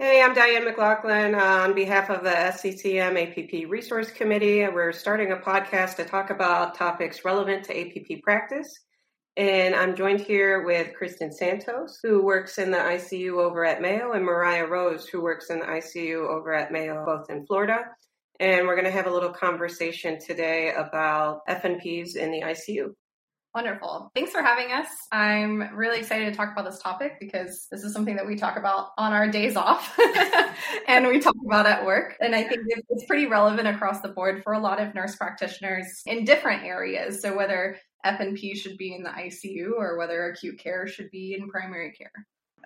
Hey, I'm Diane McLaughlin. On behalf of the SCCM APP Resource Committee, we're starting a podcast to talk about topics relevant to APP practice. And I'm joined here with Christen Santos, who works in the ICU over at Mayo, and Mariah Rose, who works in the ICU over at Mayo, both in Florida. And we're going to have a little conversation today about FNPs in the ICU. Wonderful. Thanks for having us. I'm really excited to talk about this topic because this is something that we talk about on our days off and we talk about at work. And I think it's pretty relevant across the board for a lot of nurse practitioners in different areas. So whether FNP should be in the ICU or whether acute care should be in primary care.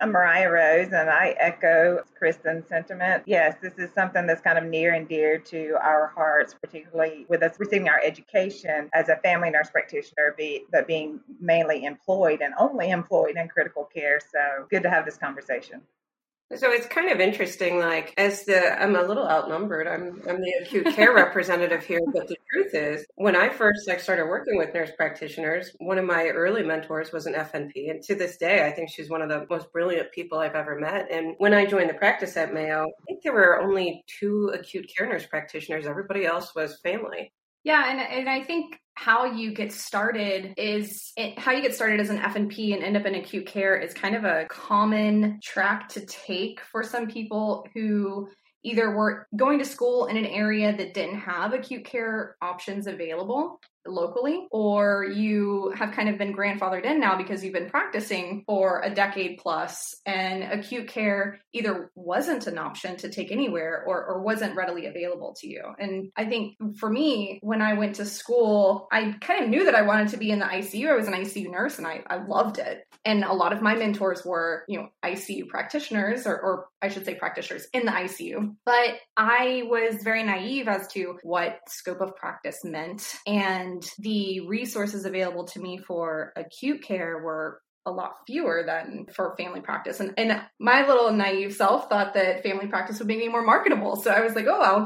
I'm Mariah Rose, and I echo Kristen's sentiment. Yes, this is something that's kind of near and dear to our hearts, particularly with us receiving our education as a family nurse practitioner, but being mainly employed and only employed in critical care. So good to have this conversation. So it's kind of interesting, like, I'm a little outnumbered. I'm the acute care representative here, but the truth is, when I first started working with nurse practitioners, one of my early mentors was an FNP, and to this day, I think she's one of the most brilliant people I've ever met. And when I joined the practice at Mayo, I think there were only 2 acute care nurse practitioners. Everybody else was family. Yeah, and I think how you get started as an FNP and end up in acute care is kind of a common track to take for some people who either were going to school in an area that didn't have acute care options available locally, or you have kind of been grandfathered in now because you've been practicing for a decade plus, and acute care either wasn't an option to take anywhere or wasn't readily available to you. And I think for me, when I went to school, I kind of knew that I wanted to be in the ICU. I was an ICU nurse and I loved it. And a lot of my mentors were, ICU practitioners, or I should say practitioners in the ICU. But I was very naive as to what scope of practice meant, and the resources available to me for acute care were a lot fewer than for family practice. And my little naive self thought that family practice would make me more marketable. So I was like, I'll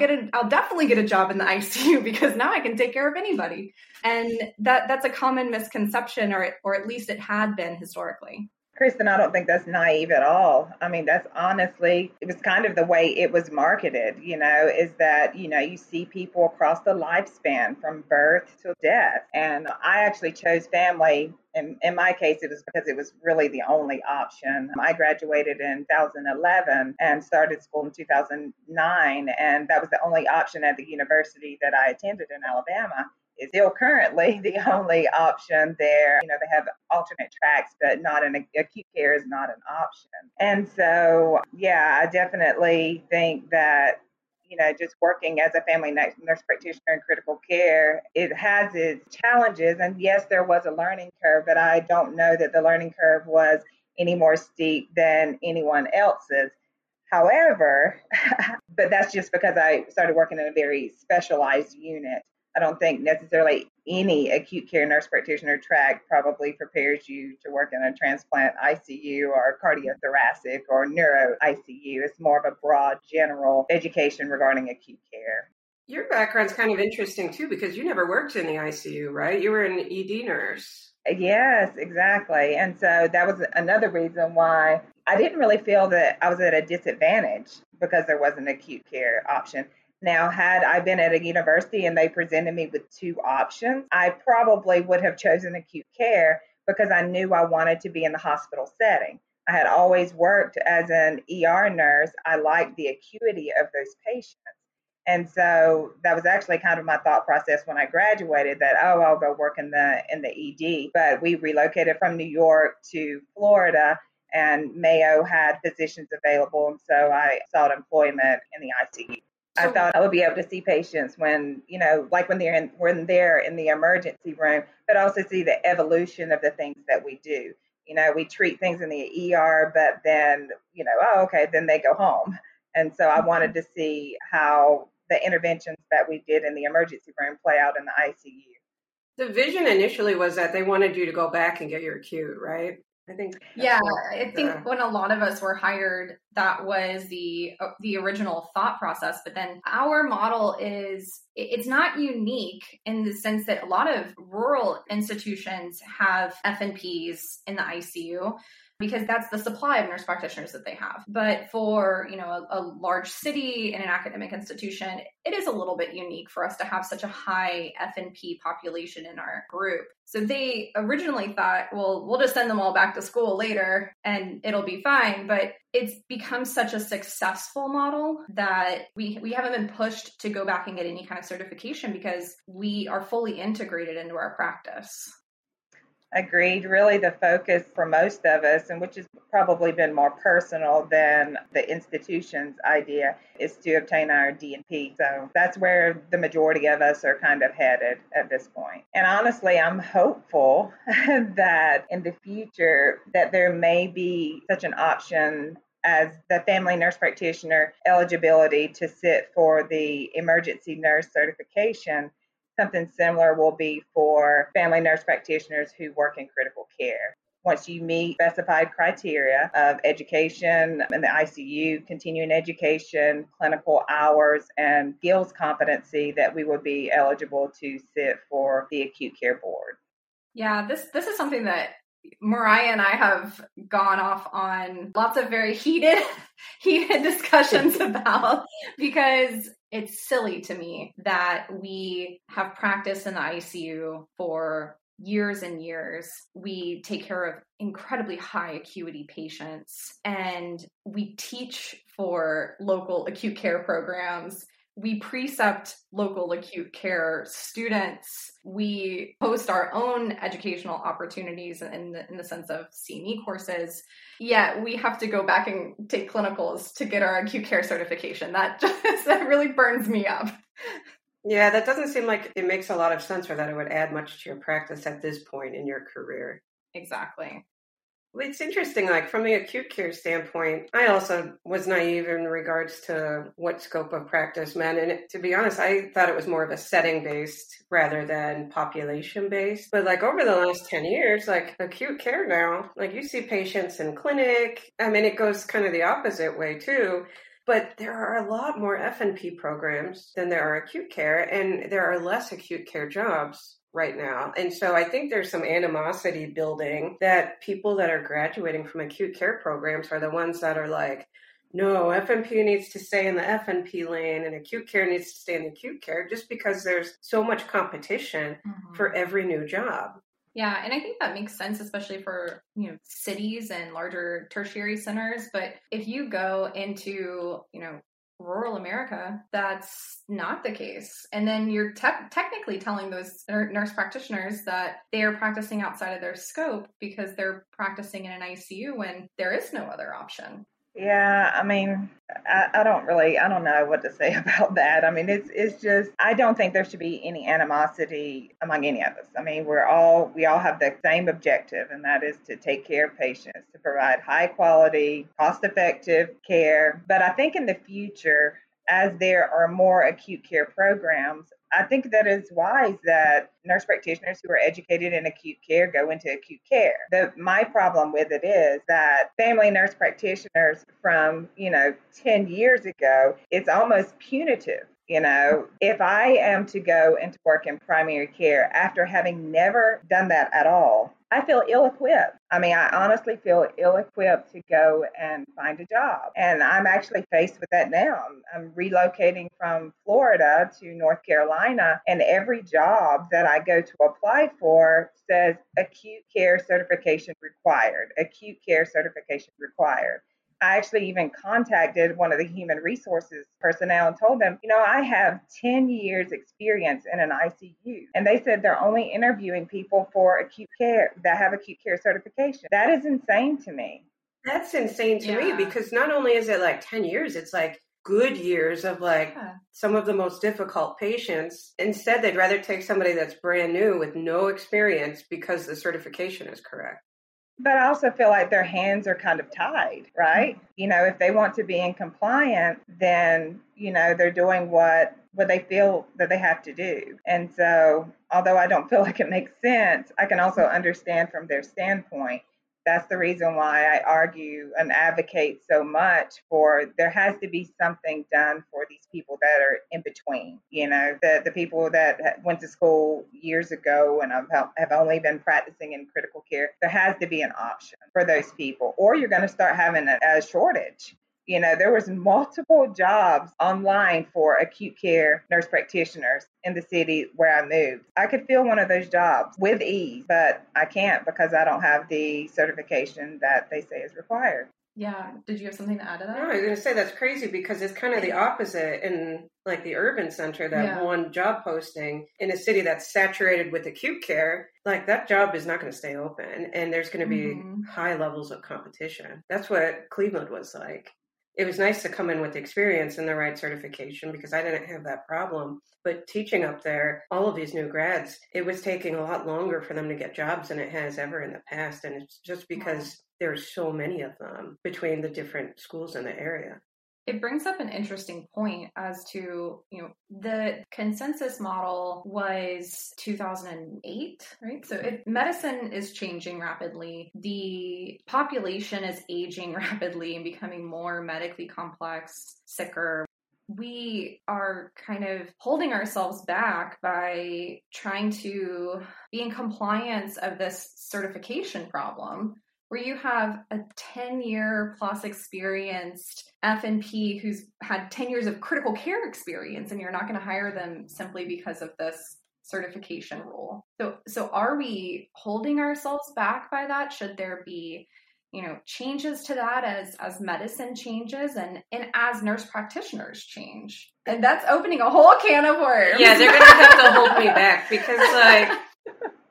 definitely get a job in the ICU because now I can take care of anybody. And that's a common misconception, or at least it had been historically. Kristen, I don't think that's naive at all. I mean, that's honestly, it was kind of the way it was marketed, is that, you see people across the lifespan from birth to death. And I actually chose family. In my case, it was because it was really the only option. I graduated in 2011 and started school in 2009. And that was the only option at the university that I attended in Alabama. Is still currently the only option there. They have alternate tracks, but acute care is not an option. And so, yeah, I definitely think that, just working as a family nurse practitioner in critical care, it has its challenges. And yes, there was a learning curve, but I don't know that the learning curve was any more steep than anyone else's. However, but that's just because I started working in a very specialized unit. I don't think necessarily any acute care nurse practitioner track probably prepares you to work in a transplant ICU or cardiothoracic or neuro ICU. It's more of a broad general education regarding acute care. Your background's kind of interesting too, because you never worked in the ICU, right? You were an ED nurse. Yes, exactly. And so that was another reason why I didn't really feel that I was at a disadvantage because there wasn't an acute care option. Now, had I been at a university and they presented me with 2 options, I probably would have chosen acute care because I knew I wanted to be in the hospital setting. I had always worked as an ER nurse. I liked the acuity of those patients. And so that was actually kind of my thought process when I graduated that, I'll go work in the ED. But we relocated from New York to Florida, and Mayo had physicians available. And so I sought employment in the ICU. I thought I would be able to see patients when, when they're in the emergency room, but also see the evolution of the things that we do. We treat things in the ER, but then, then they go home. And so I wanted to see how the interventions that we did in the emergency room play out in the ICU. The vision initially was that they wanted you to go back and get your acute, right? I think when a lot of us were hired, that was the original thought process. But then our model it's not unique in the sense that a lot of rural institutions have FNPs in the ICU. because that's the supply of nurse practitioners that they have. But for, you know, a large city and an academic institution, it is a little bit unique for us to have such a high FNP population in our group. So they originally thought, well, we'll just send them all back to school later and it'll be fine. But it's become such a successful model that we haven't been pushed to go back and get any kind of certification because we are fully integrated into our practice. Agreed. Really the focus for most of us, and which has probably been more personal than the institution's idea, is to obtain our DNP. So that's where the majority of us are kind of headed at this point. And honestly, I'm hopeful that in the future that there may be such an option as the family nurse practitioner eligibility to sit for the emergency nurse certification. Something similar will be for family nurse practitioners who work in critical care. Once you meet specified criteria of education in the ICU, continuing education, clinical hours, and skills competency, that we would be eligible to sit for the acute care board. Yeah, this is something that Mariah and I have gone off on lots of very heated discussions about, because it's silly to me that we have practiced in the ICU for years and years. We take care of incredibly high acuity patients, and we teach for local acute care programs. We precept local acute care students. We host our own educational opportunities in the sense of CME courses. Yet we have to go back and take clinicals to get our acute care certification. That really burns me up. Yeah, that doesn't seem like it makes a lot of sense, or that it would add much to your practice at this point in your career. Exactly. It's interesting, like from the acute care standpoint, I also was naive in regards to what scope of practice meant. And to be honest, I thought it was more of a setting based rather than population based. But like over the last 10 years, like acute care now, like you see patients in clinic. I mean, it goes kind of the opposite way too. But there are a lot more FNP programs than there are acute care, and there are less acute care jobs right now. And so I think there's some animosity building that people that are graduating from acute care programs are the ones that are like, no, FNP needs to stay in the FNP lane and acute care needs to stay in the acute care, just because there's so much competition for every new job. Yeah. And I think that makes sense, especially for, you know, cities and larger tertiary centers. But if you go into, you know, rural America, that's not the case. And then you're technically telling those nurse practitioners that they are practicing outside of their scope because they're practicing in an ICU when there is no other option. Yeah, I mean, I don't know what to say about that. I mean, it's just, I don't think there should be any animosity among any of us. I mean, we all have the same objective, and that is to take care of patients, to provide high quality, cost effective care. But I think in the future, as there are more acute care programs, I think that it's wise that nurse practitioners who are educated in acute care go into acute care. My problem with it is that family nurse practitioners from, 10 years ago, it's almost punitive. You know, if I am to go and to work in primary care after having never done that at all, I feel ill-equipped. I mean, I honestly feel ill-equipped to go and find a job. And I'm actually faced with that now. I'm relocating from Florida to North Carolina, and every job that I go to apply for says acute care certification required, acute care certification required. I actually even contacted one of the human resources personnel and told them, I have 10 years experience in an ICU. And they said they're only interviewing people for acute care that have acute care certification. That is insane to me. That's insane to me, because not only is it like 10 years, it's like good years of some of the most difficult patients. Instead, they'd rather take somebody that's brand new with no experience because the certification is correct. But I also feel like their hands are kind of tied, right? If they want to be in compliance, then, they're doing what they feel that they have to do. And so, although I don't feel like it makes sense, I can also understand from their standpoint that's the reason why I argue and advocate so much for there has to be something done for these people that are in between. You know, the people that went to school years ago and have only been practicing in critical care, there has to be an option for those people, or you're going to start having a shortage. You know, there was multiple jobs online for acute care nurse practitioners in the city where I moved. I could fill one of those jobs with ease, but I can't because I don't have the certification that they say is required. Yeah. Did you have something to add to that? No, I was going to say that's crazy because it's kind of the opposite in like the urban center, that one job posting in a city that's saturated with acute care, like that job is not going to stay open and there's going to be high levels of competition. That's what Cleveland was like. It was nice to come in with experience and the right certification because I didn't have that problem. But teaching up there, all of these new grads, it was taking a lot longer for them to get jobs than it has ever in the past. And it's just because there are so many of them between the different schools in the area. It brings up an interesting point as to, you know, the consensus model was 2008, right? So if medicine is changing rapidly, the population is aging rapidly and becoming more medically complex, sicker. We are kind of holding ourselves back by trying to be in compliance of this certification problem, where you have a 10-year plus experienced FNP who's had 10 years of critical care experience, and you're not going to hire them simply because of this certification rule. So are we holding ourselves back by that? Should there be, you know, changes to that as medicine changes and as nurse practitioners change? And that's opening a whole can of worms. Yeah, they're going to have to hold me back because like...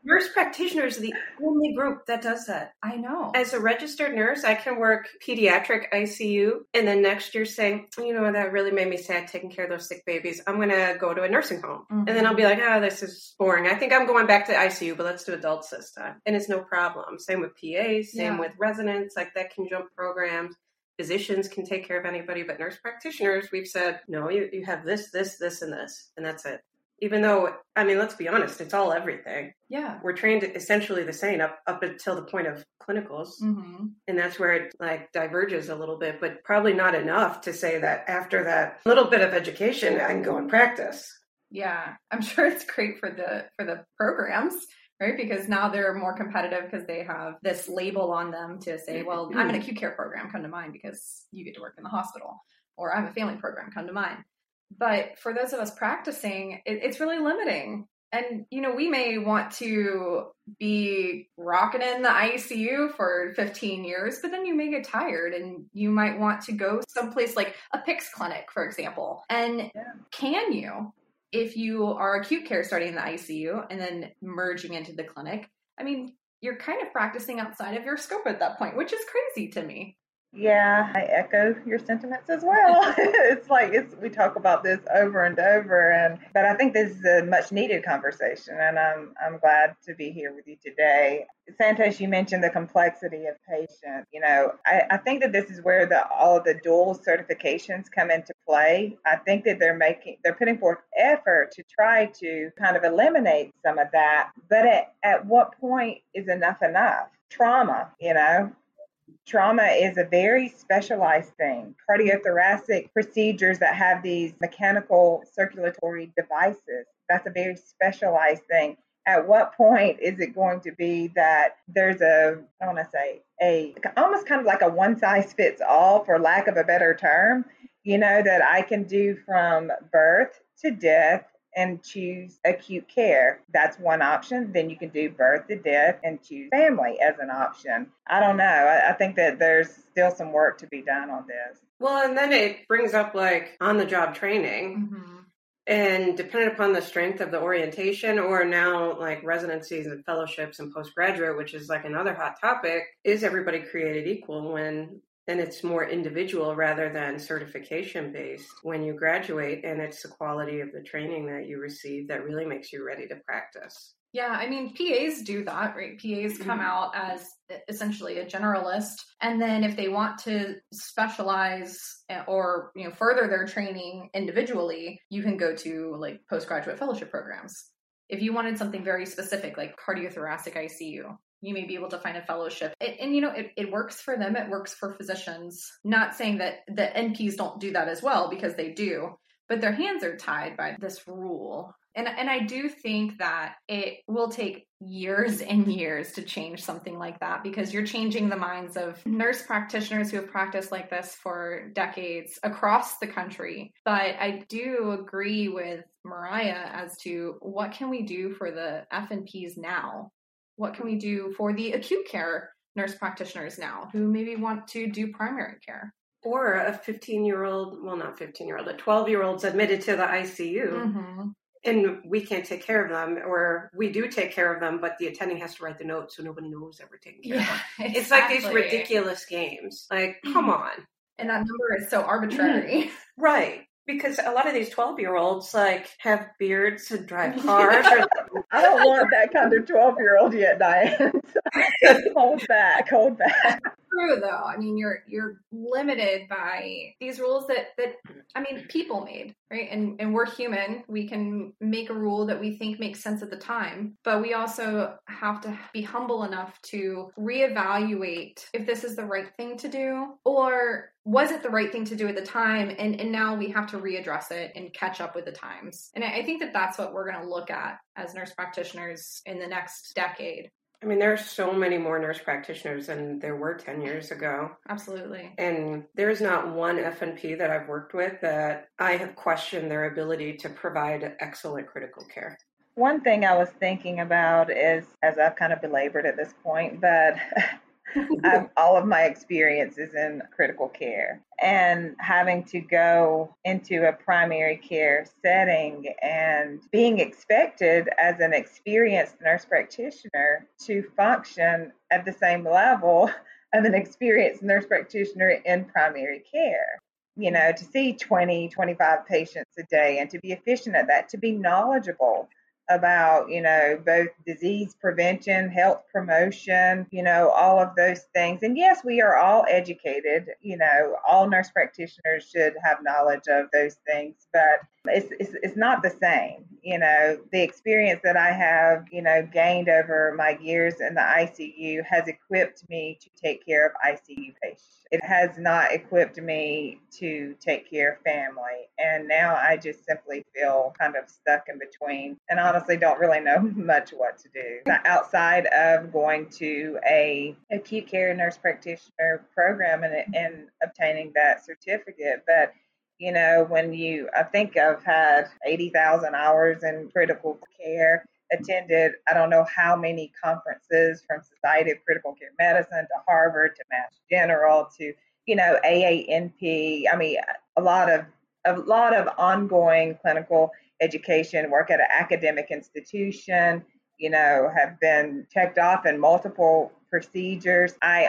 Nurse practitioners are the only group that does that. I know. As a registered nurse, I can work pediatric ICU and then next year say, you know, that really made me sad taking care of those sick babies. I'm going to go to a nursing home. Mm-hmm. And then I'll be like, oh, this is boring. I think I'm going back to ICU, but let's do adults this time. And it's no problem. Same with PAs, same with residents, like that can jump programs. Physicians can take care of anybody, but nurse practitioners, we've said, no, you have this, this, this, and this, and that's it. Even though, I mean, let's be honest, it's all everything. Yeah. We're trained essentially the same up until the point of clinicals. Mm-hmm. And that's where it like diverges a little bit, but probably not enough to say that after that little bit of education, I can go and practice. Yeah. I'm sure it's great for the programs, right? Because now they're more competitive because they have this label on them to say, well, I'm an acute care program, come to mine because you get to work in the hospital, or I'm a family program, come to mine. But for those of us practicing, it's really limiting. And, you know, we may want to be rocking in the ICU for 15 years, but then you may get tired and you might want to go someplace like a PICS clinic, for example. And can you, if you are acute care starting in the ICU and then merging into the clinic, I mean, you're kind of practicing outside of your scope at that point, which is crazy to me. Yeah, I echo your sentiments as well. It's like we talk about this over and over, but I think this is a much needed conversation, and I'm glad to be here with you today. Santos, you mentioned the complexity of patients. You know, I think that this is where all of the dual certifications come into play. I think that they're putting forth effort to try to kind of eliminate some of that, but at what point is enough? Trauma, you know. Trauma is a very specialized thing. Cardiothoracic procedures that have these mechanical circulatory devices, that's a very specialized thing. At what point is it going to be that there's a almost kind of like a one size fits all, for lack of a better term, you know, that I can do from birth to death and choose acute care? That's one option. Then you can do birth to death and choose family as an option. I don't know. I think that there's still some work to be done on this. Well, and then it brings up like on-the-job training. Mm-hmm. And dependent upon the strength of the orientation, or now like residencies and fellowships and postgraduate, which is like another hot topic, is everybody created equal when... And it's more individual rather than certification based when you graduate, and it's the quality of the training that you receive that really makes you ready to practice. Yeah, I mean, PAs do that, right? PAs come out as essentially a generalist, and then if they want to specialize or, you know, further their training individually, you can go to like postgraduate fellowship programs. If you wanted something very specific, like cardiothoracic ICU, you may be able to find a fellowship. It works for them. It works for physicians. Not saying that the NPs don't do that as well, because they do, but their hands are tied by this rule. And I do think that it will take years and years to change something like that, because you're changing the minds of nurse practitioners who have practiced like this for decades across the country. But I do agree with Mariah as to what can we do for the FNPs now? What can we do for the acute care nurse practitioners now who maybe want to do primary care? Or a 12-year-old's admitted to the ICU. Mm-hmm. And we can't take care of them, or we do take care of them, but the attending has to write the note, so nobody knows that we're taking care of them. Exactly. It's like these ridiculous games. Like, come on. And that number is so arbitrary. Right. Because a lot of these 12-year-olds, like, have beards and drive cars. I don't want that kind of 12-year-old yet, Diane. Hold back. True, though. I mean, you're limited by these rules that people made, right? And we're human. We can make a rule that we think makes sense at the time, but we also have to be humble enough to reevaluate if this is the right thing to do, or was it the right thing to do at the time? And now we have to readdress it and catch up with the times. And I think that that's what we're going to look at as nurse practitioners in the next decade. I mean, there are so many more nurse practitioners than there were 10 years ago. Absolutely. And there's not one FNP that I've worked with that I have questioned their ability to provide excellent critical care. One thing I was thinking about is, as I've kind of belabored at this point, but all of my experiences in critical care and having to go into a primary care setting and being expected as an experienced nurse practitioner to function at the same level of an experienced nurse practitioner in primary care. You know, to see 20, 25 patients a day and to be efficient at that, to be knowledgeable about, you know, both disease prevention, health promotion, you know, all of those things. And yes, we are all educated, you know, all nurse practitioners should have knowledge of those things, but it's not the same. You know, the experience that I have, you know, gained over my years in the ICU has equipped me to take care of ICU patients. It has not equipped me to take care of family. And now I just simply feel kind of stuck in between and honestly don't really know much what to do. Outside of going to a acute care nurse practitioner program and obtaining that certificate, but you know, I think I've had 80,000 hours in critical care, attended, I don't know how many conferences from Society of Critical Care Medicine to Harvard to Mass General to, you know, AANP. I mean, a lot of ongoing clinical education, work at an academic institution, you know, have been checked off in multiple procedures. I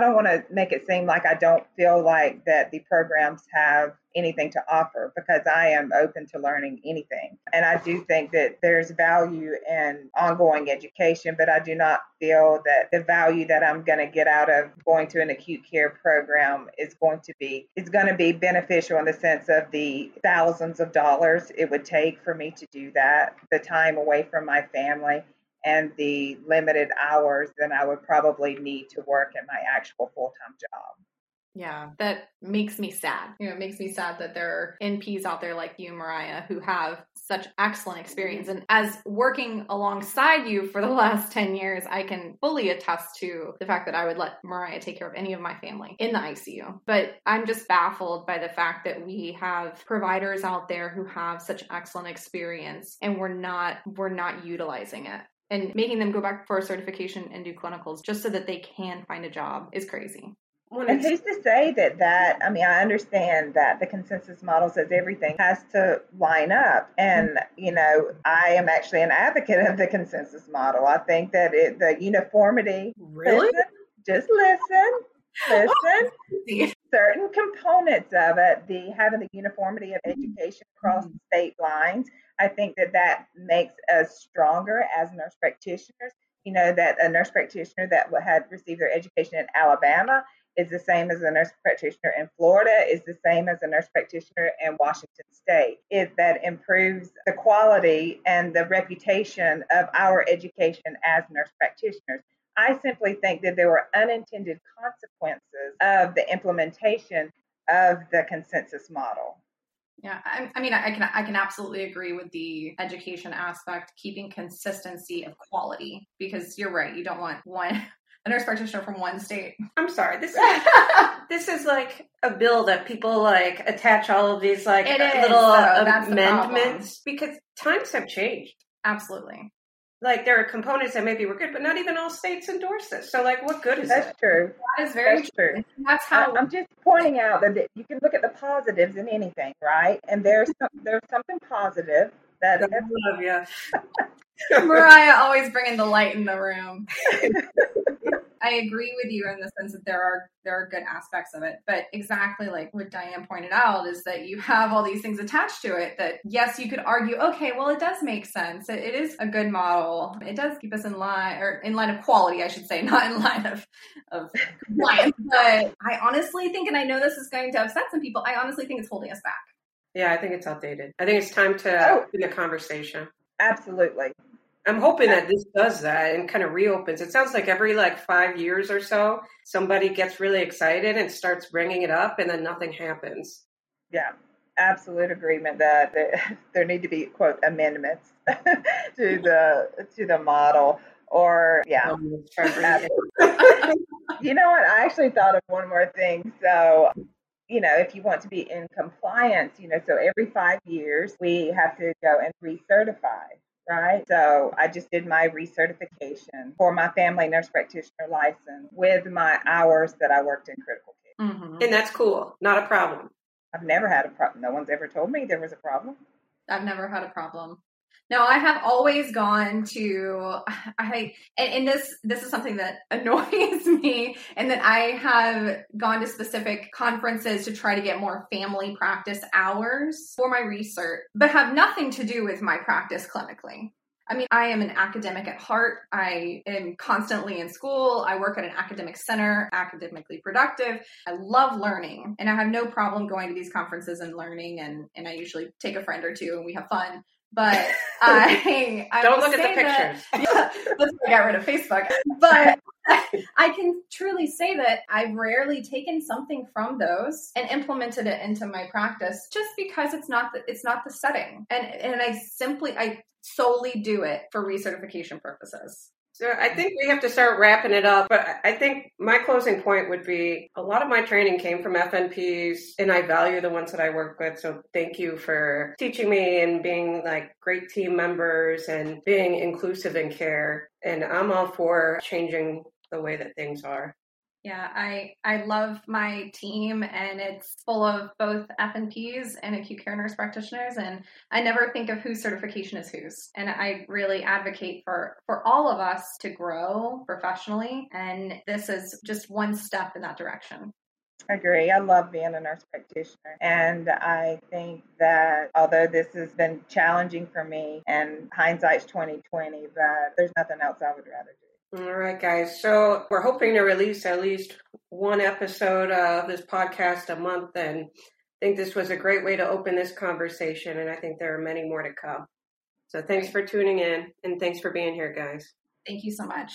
don't want to make it seem like I don't feel like that the programs have anything to offer, because I am open to learning anything. And I do think that there's value in ongoing education, but I do not feel that the value that I'm going to get out of going to an acute care program is going to be beneficial in the sense of the thousands of dollars it would take for me to do that, the time away from my family, and the limited hours that I would probably need to work at my actual full-time job. Yeah, that makes me sad. You know, it makes me sad that there are NPs out there like you, Mariah, who have such excellent experience. And as working alongside you for the last 10 years, I can fully attest to the fact that I would let Mariah take care of any of my family in the ICU. But I'm just baffled by the fact that we have providers out there who have such excellent experience and we're not utilizing it. And making them go back for a certification and do clinicals just so that they can find a job is crazy. And who's to say that, I mean, I understand that the consensus model says everything has to line up. And, you know, I am actually an advocate of the consensus model. I think that the uniformity. Really? Listen. Certain components of it, having the uniformity of education across state lines, I think that makes us stronger as nurse practitioners. You know, that a nurse practitioner that had received their education in Alabama is the same as a nurse practitioner in Florida, is the same as a nurse practitioner in Washington State. That improves the quality and the reputation of our education as nurse practitioners. I simply think that there were unintended consequences of the implementation of the consensus model. Yeah, I mean, I can absolutely agree with the education aspect, keeping consistency of quality, because you're right. You don't want a nurse practitioner from one state. I'm sorry. This is like a bill that people like attach all of these like amendments because times have changed. Absolutely. Like there are components that maybe were good, but not even all states endorse this. So like what good is that? That's true. That is very true. That's how I'm just pointing out that you can look at the positives in anything, right? And there's something positive that I love, yeah. Mariah always bringing the light in the room. I agree with you in the sense that there are good aspects of it, but exactly like what Diane pointed out is that you have all these things attached to it that, yes, you could argue, okay, well, it does make sense. It is a good model. It does keep us in line, or in line of quality, I should say, not in line of compliance. But I honestly think, and I know this is going to upset some people, I honestly think it's holding us back. Yeah, I think it's outdated. I think it's time to open the conversation. Absolutely. I'm hoping that this does that and kind of reopens. It sounds like every 5 years or so, somebody gets really excited and starts bringing it up and then nothing happens. Yeah, absolute agreement that there need to be, quote, amendments to the model or, yeah. You know what? I actually thought of one more thing. So, you know, if you want to be in compliance, you know, so every 5 years we have to go and recertify. Right. So I just did my recertification for my family nurse practitioner license with my hours that I worked in critical care. Mm-hmm. And that's cool. Not a problem. I've never had a problem. No one's ever told me there was a problem. I've never had a problem. No, I have always gone to, this is something that annoys me, and that I have gone to specific conferences to try to get more family practice hours for my research, but have nothing to do with my practice clinically. I mean, I am an academic at heart. I am constantly in school. I work at an academic center, academically productive. I love learning, and I have no problem going to these conferences and learning, and I usually take a friend or two and we have fun. But I don't look at the pictures. Let's get rid of Facebook. But I can truly say that I've rarely taken something from those and implemented it into my practice, just because it's not the setting, and I solely do it for recertification purposes. So I think we have to start wrapping it up, but I think my closing point would be a lot of my training came from FNPs, and I value the ones that I work with. So thank you for teaching me and being great team members and being inclusive in care. And I'm all for changing the way that things are. Yeah, I love my team, and it's full of both FNPs and acute care nurse practitioners, and I never think of whose certification is whose. And I really advocate for all of us to grow professionally, and this is just one step in that direction. I agree. I love being a nurse practitioner, and I think that although this has been challenging for me, and hindsight's 20/20, but there's nothing else I would rather do. All right, guys. So we're hoping to release at least one episode of this podcast a month. And I think this was a great way to open this conversation. And I think there are many more to come. So thanks for tuning in. And thanks for being here, guys. Thank you so much.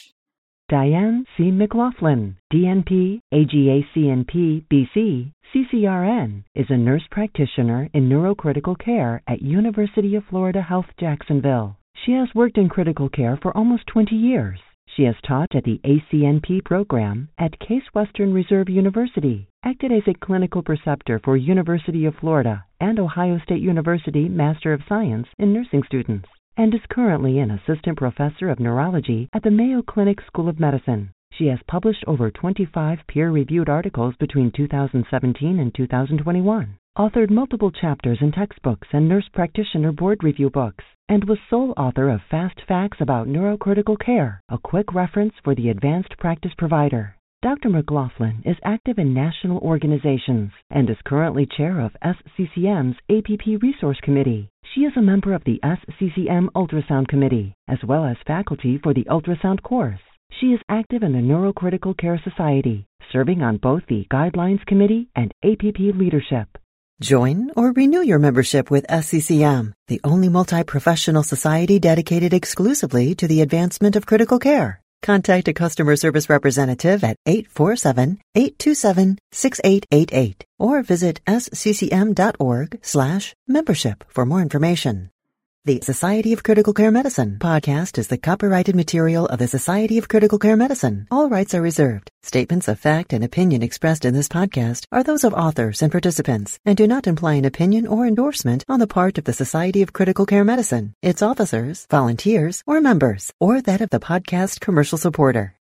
Diane C. McLaughlin, DNP, AGACNP, BC, CCRN, is a nurse practitioner in neurocritical care at University of Florida Health Jacksonville. She has worked in critical care for almost 20 years. She has taught at the ACNP program at Case Western Reserve University, acted as a clinical preceptor for University of Florida and Ohio State University Master of Science in Nursing students, and is currently an assistant professor of neurology at the Mayo Clinic School of Medicine. She has published over 25 peer-reviewed articles between 2017 and 2021, authored multiple chapters in textbooks and nurse practitioner board review books, and was sole author of Fast Facts About Neurocritical Care, a quick reference for the advanced practice provider. Dr. McLaughlin is active in national organizations and is currently chair of SCCM's APP Resource Committee. She is a member of the SCCM Ultrasound Committee, as well as faculty for the ultrasound course. She is active in the Neurocritical Care Society, serving on both the Guidelines Committee and APP leadership. Join or renew your membership with SCCM, the only multi-professional society dedicated exclusively to the advancement of critical care. Contact a customer service representative at 847-827-6888 or visit sccm.org/membership for more information. The Society of Critical Care Medicine podcast is the copyrighted material of the Society of Critical Care Medicine. All rights are reserved. Statements of fact and opinion expressed in this podcast are those of authors and participants and do not imply an opinion or endorsement on the part of the Society of Critical Care Medicine, its officers, volunteers, or members, or that of the podcast commercial supporter.